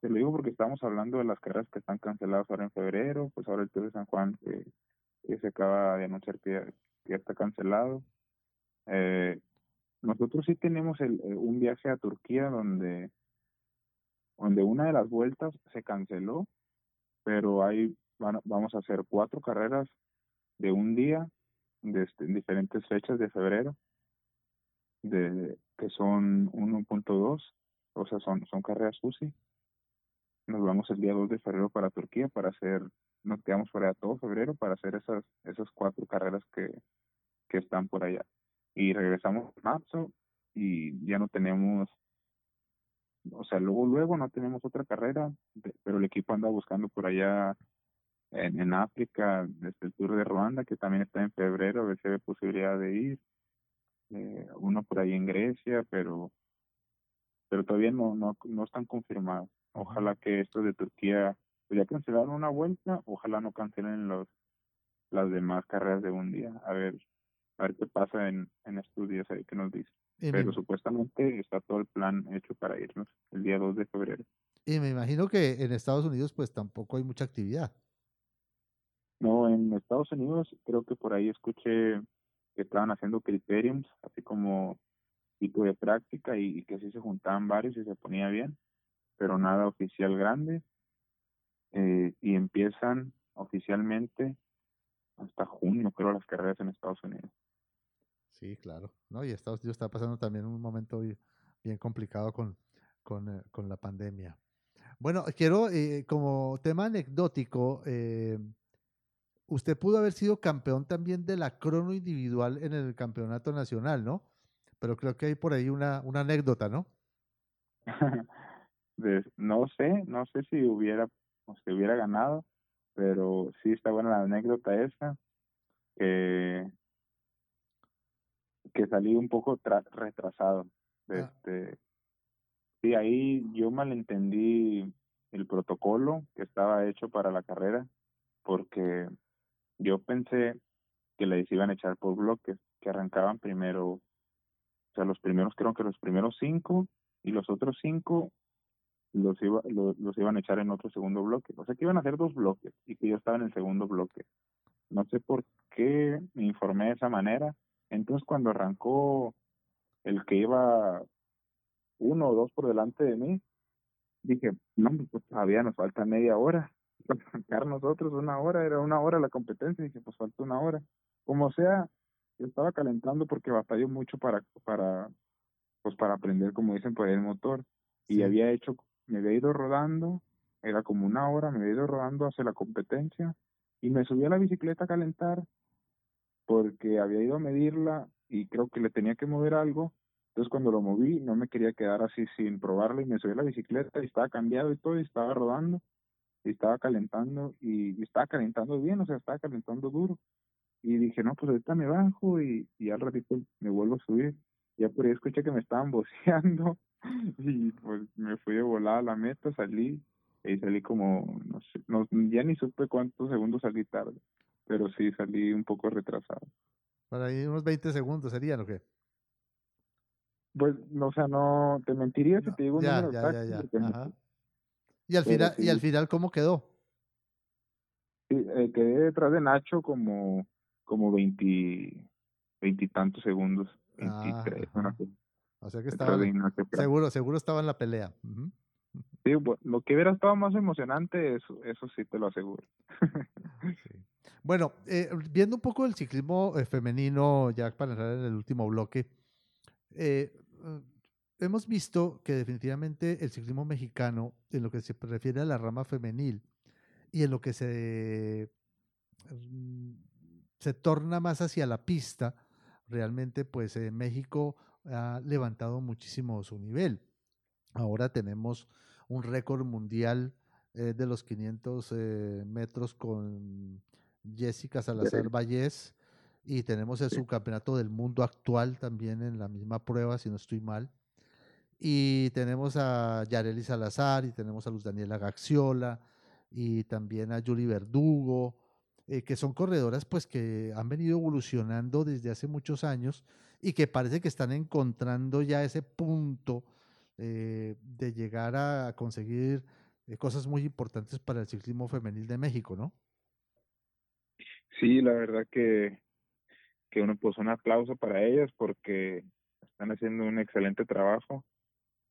te lo digo porque estábamos hablando de las carreras que están canceladas ahora en febrero, pues ahora el Tour de San Juan que se acaba de anunciar que está cancelado. Nosotros sí tenemos un viaje a Turquía donde una de las vueltas se canceló, pero ahí vamos a hacer 4 carreras de un día en diferentes fechas de febrero, que son 1.2, o sea, son carreras UCI. Nos vamos el día 2 de febrero para Turquía nos quedamos fuera de todo febrero para hacer esas 4 carreras que que están por allá. Y regresamos en marzo y ya no tenemos, o sea, luego no tenemos otra carrera, pero el equipo anda buscando por allá en África, desde el Tour de Ruanda, que también está en febrero, a ver si hay posibilidad de ir. Uno por ahí en Grecia, pero todavía no están confirmados. Ojalá que estos de Turquía, pues ya cancelaron una vuelta, ojalá no cancelen las demás carreras de un día. A ver qué pasa en estudios, ahí que nos dice. Pero supuestamente está todo el plan hecho para irnos el día 2 de febrero. Y me imagino que en Estados Unidos pues tampoco hay mucha actividad. No, en Estados Unidos creo que por ahí escuché que estaban haciendo criteriums, así como tipo de práctica, y que sí se juntaban varios y se ponía bien, pero nada oficial grande, y empiezan oficialmente hasta junio, creo, las carreras en Estados Unidos. Sí, claro, ¿no? Y Estados Unidos está pasando también un momento bien complicado con la pandemia. Bueno, quiero, como tema anecdótico, usted pudo haber sido campeón también de la crono individual en el campeonato nacional, ¿no? Pero creo que hay por ahí una anécdota, ¿no? No sé si hubiera o si hubiera ganado, pero sí está buena la anécdota esa, que salí un poco retrasado. Sí, ahí yo malentendí el protocolo que estaba hecho para la carrera, porque yo pensé que les iban a echar por bloques, que arrancaban primero, o sea, creo que los primeros 5, y los otros 5 los iban a echar en otro segundo bloque. O sea, que iban a hacer 2 bloques, y que yo estaba en el segundo bloque. No sé por qué me informé de esa manera. Entonces, cuando arrancó el que iba 1 o 2 por delante de mí, dije, no, pues todavía nos falta media hora para arrancar nosotros, 1 hora, era 1 hora la competencia, dije, pues falta 1 hora. Como sea, yo estaba calentando porque batalló mucho para aprender, como dicen, por el motor. Y sí, me había ido rodando, era como 1 hora, me había ido rodando hacia la competencia, y me subí a la bicicleta a calentar, porque había ido a medirla, y creo que le tenía que mover algo. Entonces, cuando lo moví, no me quería quedar así sin probarla, y me subí a la bicicleta, y estaba cambiado y todo, y estaba rodando, y estaba calentando, y estaba calentando bien, o sea, estaba calentando duro. Y dije, no, pues ahorita me bajo, y al ratito me vuelvo a subir. Ya por ahí escuché que me estaban voceando, y pues me fui de volada a la meta, salí como, no sé, ya ni supe cuántos segundos salí tarde, pero sí salí un poco retrasado. Para ahí unos 20 segundos serían, ¿o qué? Pues, no, o sea, no, te mentiría si te digo un número exacto. Ajá. ¿Y al final cómo quedó? Sí, quedé detrás de Nacho como 20 y tantos segundos, 23. Ajá. O sea que estaba, seguro estaba en la pelea. Uh-huh. Sí, bueno, lo que hubiera estado más emocionante, eso sí te lo aseguro. Sí. Bueno, viendo un poco el ciclismo femenino, ya para entrar en el último bloque, hemos visto que definitivamente el ciclismo mexicano, en lo que se refiere a la rama femenil y en lo que se torna más hacia la pista, realmente pues México ha levantado muchísimo su nivel. Ahora tenemos un récord mundial de los 500 metros con Jessica Salazar Vallés, y tenemos el subcampeonato del mundo actual también en la misma prueba, si no estoy mal, y tenemos a Yareli Salazar, y tenemos a Luz Daniela Gaxiola, y también a Yuli Verdugo, que son corredoras pues que han venido evolucionando desde hace muchos años, y que parece que están encontrando ya ese punto de llegar a conseguir cosas muy importantes para el ciclismo femenil de México, ¿no? Sí, la verdad que uno, pues un aplauso para ellas, porque están haciendo un excelente trabajo.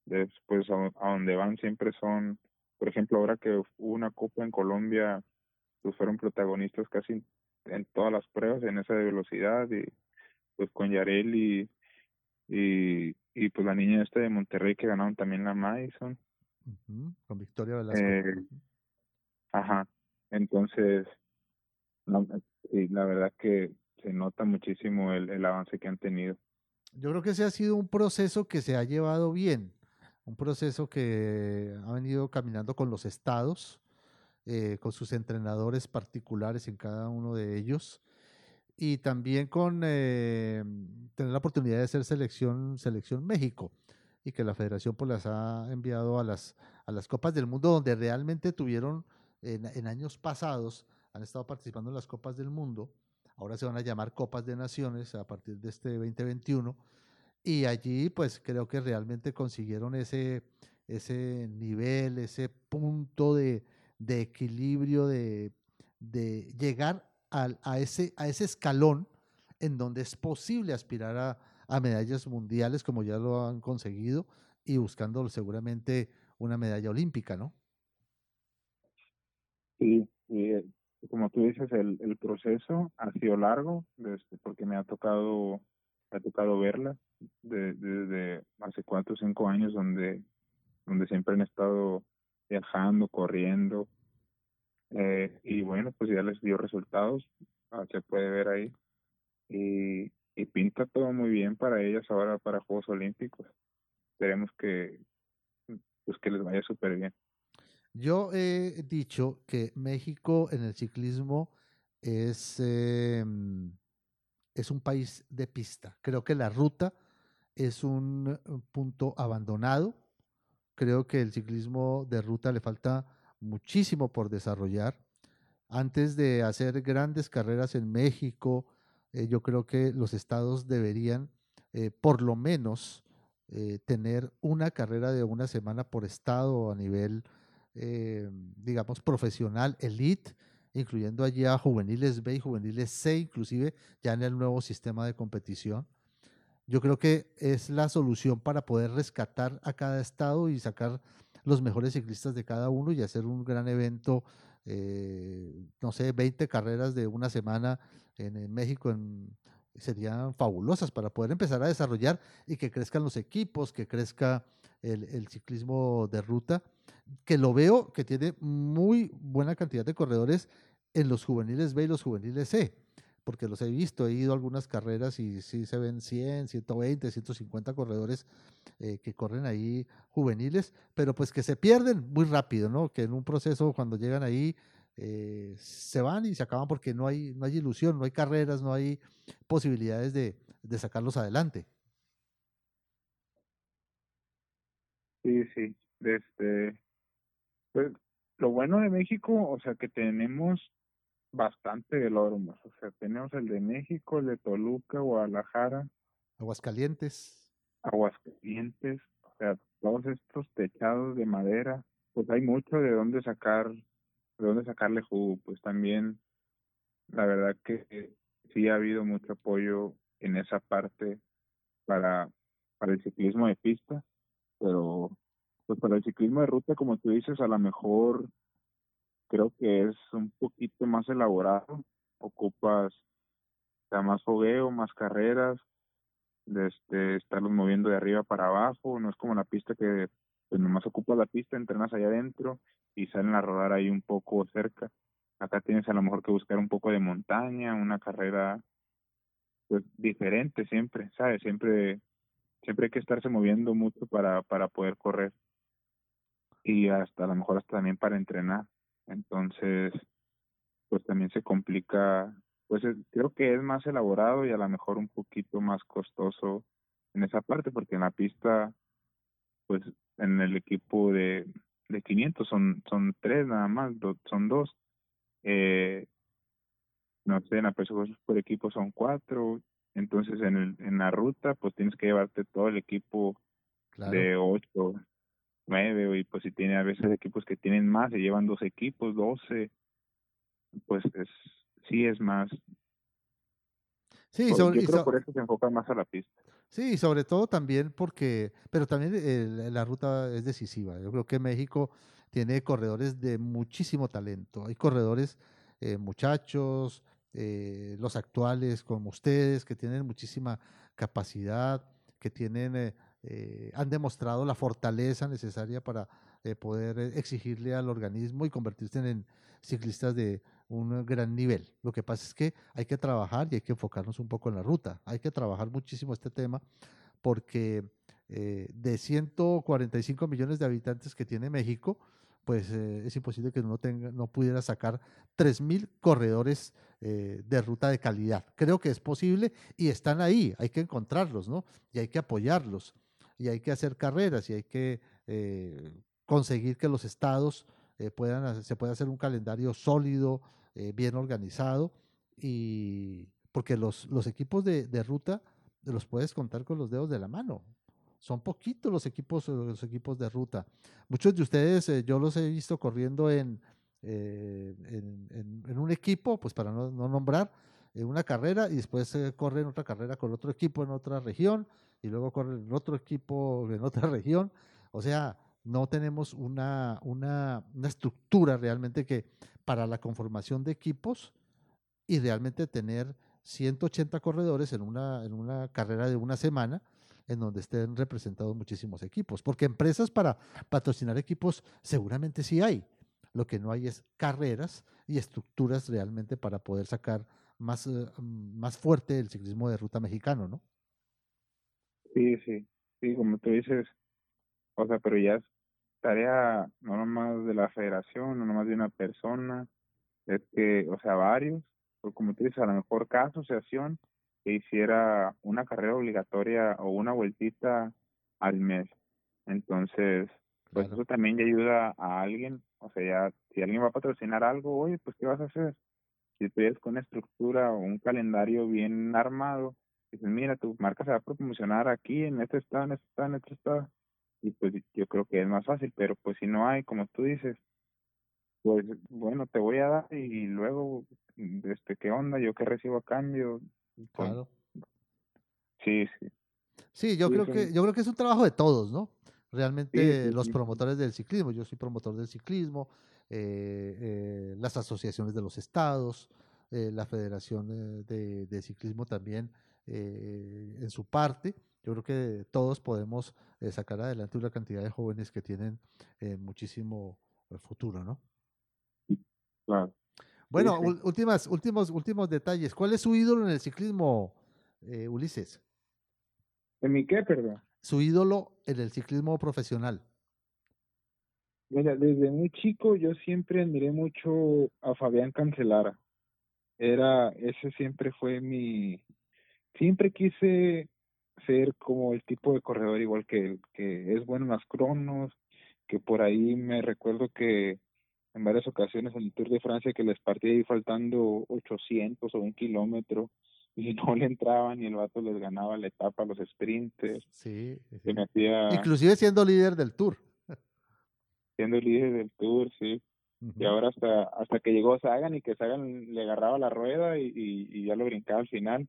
Después a donde van siempre son, por ejemplo, ahora que hubo una copa en Colombia, pues fueron protagonistas casi en todas las pruebas, en esa de velocidad, y pues con Yareli y pues la niña esta de Monterrey que ganaron también la Madison. Uh-huh. Con Victoria Velasco. Entonces, la verdad que se nota muchísimo el avance que han tenido. Yo creo que ese ha sido un proceso que se ha llevado bien, un proceso que ha venido caminando con los estados, con sus entrenadores particulares en cada uno de ellos, y también con tener la oportunidad de hacer selección México, y que la federación pues las ha enviado a las Copas del Mundo, donde realmente tuvieron en años pasados, han estado participando en las Copas del Mundo. Ahora se van a llamar Copas de Naciones a partir de este 2021, y allí pues creo que realmente consiguieron ese nivel, ese punto de equilibrio, de llegar a ese escalón en donde es posible aspirar a medallas mundiales, como ya lo han conseguido, y buscando seguramente una medalla olímpica, ¿no? Sí, como tú dices, el proceso ha sido largo, porque me ha tocado verla desde hace 4 o 5 años, donde siempre han estado viajando, corriendo, y bueno, pues ya les dio resultados, se puede ver ahí, y pinta todo muy bien para ellas ahora para Juegos Olímpicos. Esperemos que les vaya súper bien. Yo he dicho que México en el ciclismo es un país de pista. Creo que la ruta es un punto abandonado. Creo que el ciclismo de ruta le falta muchísimo por desarrollar. Antes de hacer grandes carreras en México, yo creo que los estados deberían por lo menos tener una carrera de una semana por estado a nivel digamos profesional, elite, incluyendo allí a juveniles B y juveniles C, inclusive ya en el nuevo sistema de competición. Yo creo que es la solución para poder rescatar a cada estado y sacar los mejores ciclistas de cada uno y hacer un gran evento, 20 carreras de una semana en México serían fabulosas para poder empezar a desarrollar y que crezcan los equipos, que crezca el ciclismo de ruta, que lo veo que tiene muy buena cantidad de corredores en los juveniles B y los juveniles C, porque los he visto, he ido a algunas carreras y sí se ven 100, 120, 150 corredores que corren ahí juveniles, pero pues que se pierden muy rápido, ¿no? Que en un proceso cuando llegan ahí se van y se acaban porque no hay ilusión, no hay carreras, no hay posibilidades de sacarlos adelante. Sí. Pues, lo bueno de México, o sea, que tenemos bastante velódromos, o sea, tenemos el de México, el de Toluca, Guadalajara, Aguascalientes, o sea, todos estos techados de madera, pues hay mucho de dónde sacarle jugo. Pues también, la verdad que sí ha habido mucho apoyo en esa parte para el ciclismo de pista, pero pues para el ciclismo de ruta, como tú dices, a lo mejor creo que es un poquito más elaborado, ocupas más fogueo, más carreras, estarlos moviendo de arriba para abajo, no es como la pista que pues nomás ocupas la pista, entrenas allá adentro y salen a rodar ahí un poco cerca. Acá tienes a lo mejor que buscar un poco de montaña, una carrera pues diferente siempre, ¿sabes? Siempre hay que estarse moviendo mucho para poder correr y hasta a lo mejor hasta también para entrenar. Entonces, pues también se complica, pues creo que es más elaborado y a lo mejor un poquito más costoso en esa parte, porque en la pista, pues en el equipo de 500 son 3 nada más, son 2. No sé, en la peso por equipo son 4. Entonces en la ruta pues tienes que llevarte todo el equipo, claro, de 8, 9, y pues si tiene a veces equipos que tienen más, se llevan 2 equipos, 12, pues es más. Sí, pues por eso se enfoca más a la pista. Sí, sobre todo también pero también la ruta es decisiva. Yo creo que México tiene corredores de muchísimo talento. Hay corredores muchachos, los actuales como ustedes, que tienen muchísima capacidad, que han demostrado la fortaleza necesaria para poder exigirle al organismo y convertirse en ciclistas de un gran nivel. Lo que pasa es que hay que trabajar y hay que enfocarnos un poco en la ruta. Hay que trabajar muchísimo este tema porque de 145 millones de habitantes que tiene México, pues es imposible que no pudiera sacar 3.000 corredores de ruta de calidad. Creo que es posible y están ahí, hay que encontrarlos, ¿no? Y hay que apoyarlos, y hay que hacer carreras, y hay que conseguir que los estados se pueda hacer un calendario sólido, bien organizado, y porque los equipos de ruta los puedes contar con los dedos de la mano. Son poquitos los equipos de ruta. Muchos de ustedes yo los he visto corriendo en un equipo, pues para no nombrar, una carrera y después corren otra carrera con otro equipo en otra región y luego corren otro equipo en otra región. O sea, no tenemos una estructura realmente que para la conformación de equipos y realmente tener 180 corredores en una carrera de una semana, en donde estén representados muchísimos equipos, porque empresas para patrocinar equipos seguramente sí hay. Lo que no hay es carreras y estructuras realmente para poder sacar más fuerte el ciclismo de ruta mexicano, ¿no? Sí, como tú dices, o sea, pero ya es tarea no nomás de la federación, no nomás de una persona, es que, o sea, varios, o como tú dices, a lo mejor cada asociación que hiciera una carrera obligatoria o una vueltita al mes. Entonces, pues claro, Eso también ya ayuda a alguien. O sea, ya, si alguien va a patrocinar algo, oye, pues ¿qué vas a hacer? Si tú eres con una estructura o un calendario bien armado, dices, mira, tu marca se va a promocionar aquí, en este estado, en este estado, en este estado. Y pues yo creo que es más fácil, pero pues si no hay, como tú dices, pues bueno, te voy a dar y luego, ¿qué onda? ¿Yo qué recibo a cambio? Claro. Sí. Sí, yo creo que es un trabajo de todos, ¿no? Realmente sí. Los promotores del ciclismo, yo soy promotor del ciclismo, las asociaciones de los estados, la federación de ciclismo también en su parte. Yo creo que todos podemos sacar adelante una cantidad de jóvenes que tienen muchísimo futuro, ¿no? Claro. Bueno, últimos detalles. ¿Cuál es su ídolo en el ciclismo, Ulises? ¿En mi qué, perdón? Su ídolo en el ciclismo profesional. Mira, desde muy chico yo siempre admiré mucho a Fabián Cancellara. Ese siempre fue siempre quise ser como el tipo de corredor igual que él, que es bueno en las cronos, que por ahí me recuerdo que en varias ocasiones en el Tour de Francia que les partía ahí faltando 800 o un kilómetro y no le entraban y el vato les ganaba la etapa, los sprinters. Sí. Inclusive siendo líder del Tour. Siendo líder del Tour, sí. Uh-huh. Y ahora hasta que llegó Sagan y que Sagan le agarraba la rueda y ya lo brincaba al final.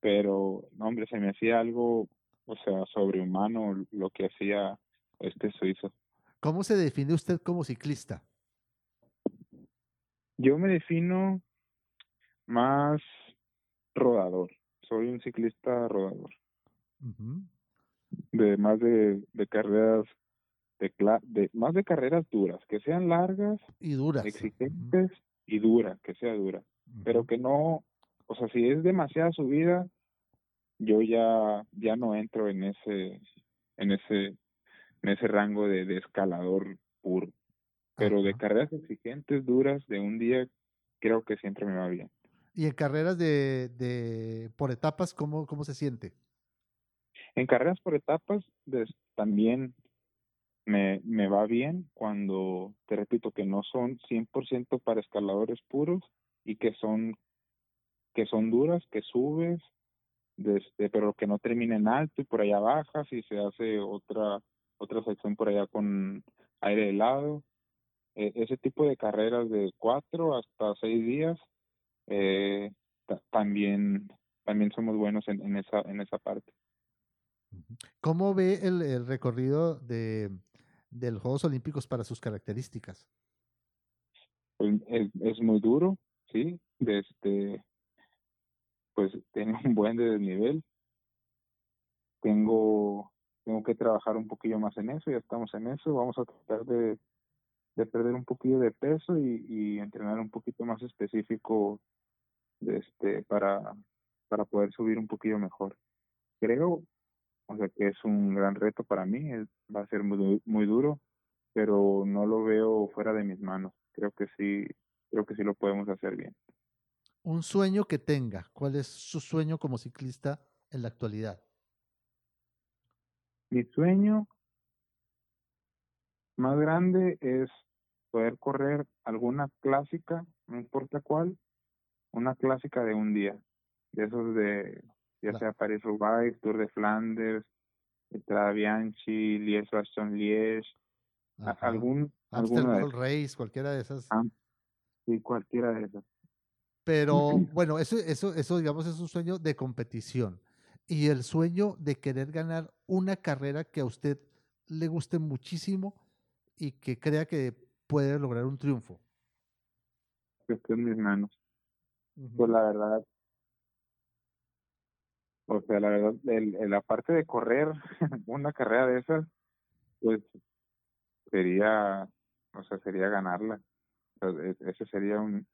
Pero, no, hombre, se me hacía algo, o sea, sobrehumano lo que hacía este suizo. ¿Cómo se define usted como ciclista? Yo me defino más rodador. Soy un ciclista rodador. Uh-huh. De carreras más de carreras duras, que sean largas y duras, exigentes. Uh-huh. Y dura, que sea dura. Uh-huh. Pero que no, o sea, si es demasiada subida, yo ya no entro en ese rango de escalador puro. Pero de carreras exigentes, duras, de un día, creo que siempre me va bien. ¿Y en carreras de por etapas, cómo se siente? En carreras por etapas también me va bien cuando, te repito, que no son 100% para escaladores puros y que son duras, que subes, pero que no termina en alto y por allá bajas y se hace otra sección por allá con aire helado. Ese tipo de carreras de 4 hasta 6 días también somos buenos en esa parte. ¿Cómo ve el recorrido de los Juegos Olímpicos para sus características? Es muy duro, sí. Pues tengo un buen desnivel. Tengo tengo que trabajar un poquillo más en eso, ya estamos en eso, vamos a tratar de perder un poquillo de peso y entrenar un poquito más específico para poder subir un poquillo mejor. Creo, o sea, que es un gran reto para mí, va a ser muy, muy duro, pero no lo veo fuera de mis manos. Creo que sí lo podemos hacer bien. Un sueño que tenga, ¿cuál es su sueño como ciclista en la actualidad? Mi sueño más grande es poder correr alguna clásica, no importa cuál, una clásica de un día, de esos de, ya sea París-Roubaix, Tour de Flanders, Strade Bianche, Liège-Bastogne-Liège, alguna de esas. Race, cualquiera de esas. Sí, cualquiera de esas. Pero bueno, eso digamos es un sueño de competición. Y el sueño de querer ganar una carrera que a usted le guste muchísimo y que crea que puede lograr un triunfo. Que esté en mis manos. Uh-huh. Pues la verdad, o sea, la verdad, la parte de correr una carrera de esas, pues sería ganarla. O sea, ese sería un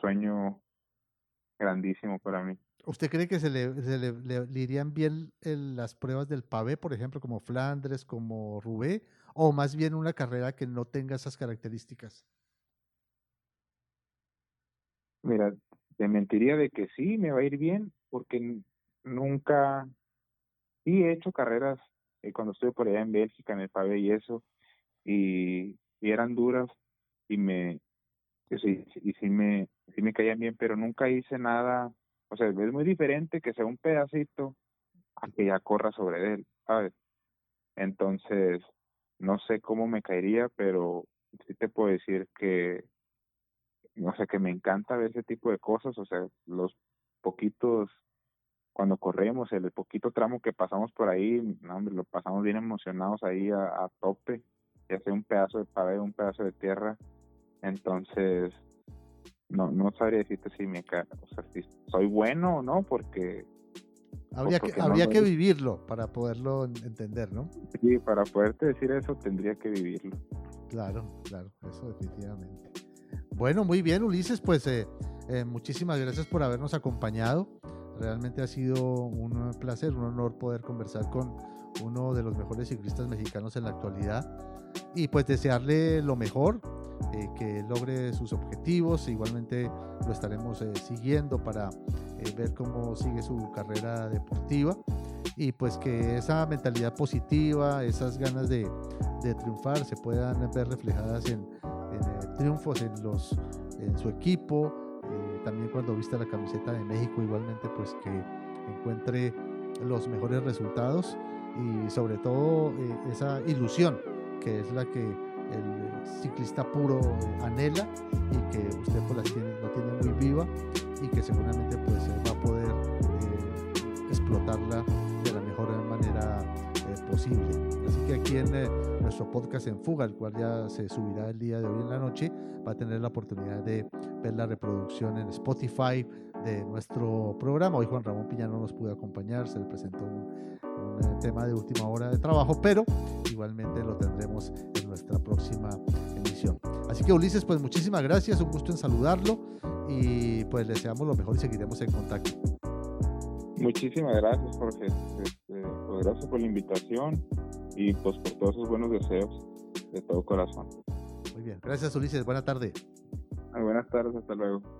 sueño grandísimo para mí. ¿Usted cree que se le irían bien las pruebas del pavé, por ejemplo, como Flandres, como Roubaix, o más bien una carrera que no tenga esas características? Mira, te mentiría de que sí, me va a ir bien, porque nunca... Sí he hecho carreras cuando estuve por allá en Bélgica, en el pavé y eso, y eran duras, y sí me caían bien, pero nunca hice nada... O sea, es muy diferente que sea un pedacito a que ya corra sobre él, ¿sabes? Entonces, no sé cómo me caería, pero sí te puedo decir que, no sé, que me encanta ver ese tipo de cosas. O sea, los poquitos, cuando corremos, el poquito tramo que pasamos por ahí, no, hombre, lo pasamos bien emocionados ahí a tope, ya sea un pedazo de pavé, un pedazo de tierra. Entonces... No sabría decirte si si soy bueno o no, porque... Habría que vivirlo para poderlo entender, ¿no? Sí, para poderte decir eso tendría que vivirlo. Claro, eso definitivamente. Bueno, muy bien, Ulises, pues muchísimas gracias por habernos acompañado. Realmente ha sido un placer, un honor poder conversar con uno de los mejores ciclistas mexicanos en la actualidad. Y pues desearle lo mejor, que logre sus objetivos. Igualmente lo estaremos siguiendo para ver cómo sigue su carrera deportiva, y pues que esa mentalidad positiva, esas ganas de triunfar se puedan ver reflejadas en triunfos en su equipo, también cuando vista la camiseta de México. Igualmente pues que encuentre los mejores resultados y sobre todo esa ilusión que es la que el ciclista puro anhela y que usted pues la tiene muy viva, y que seguramente pues va a poder explotarla de la mejor manera posible. Así que aquí en nuestro podcast En Fuga, el cual ya se subirá el día de hoy en la noche, va a tener la oportunidad de ver la reproducción en Spotify de nuestro programa. Hoy Juan Ramón Piña no nos pudo acompañar, se le presentó un tema de última hora de trabajo, pero igualmente lo tendremos en nuestra próxima emisión. Así que Ulises, pues muchísimas gracias, un gusto en saludarlo, y pues le deseamos lo mejor y seguiremos en contacto. Muchísimas gracias, Jorge, pues gracias por la invitación y pues por todos esos buenos deseos de todo corazón. Muy bien, gracias Ulises, buena tarde. Buenas tardes, hasta luego.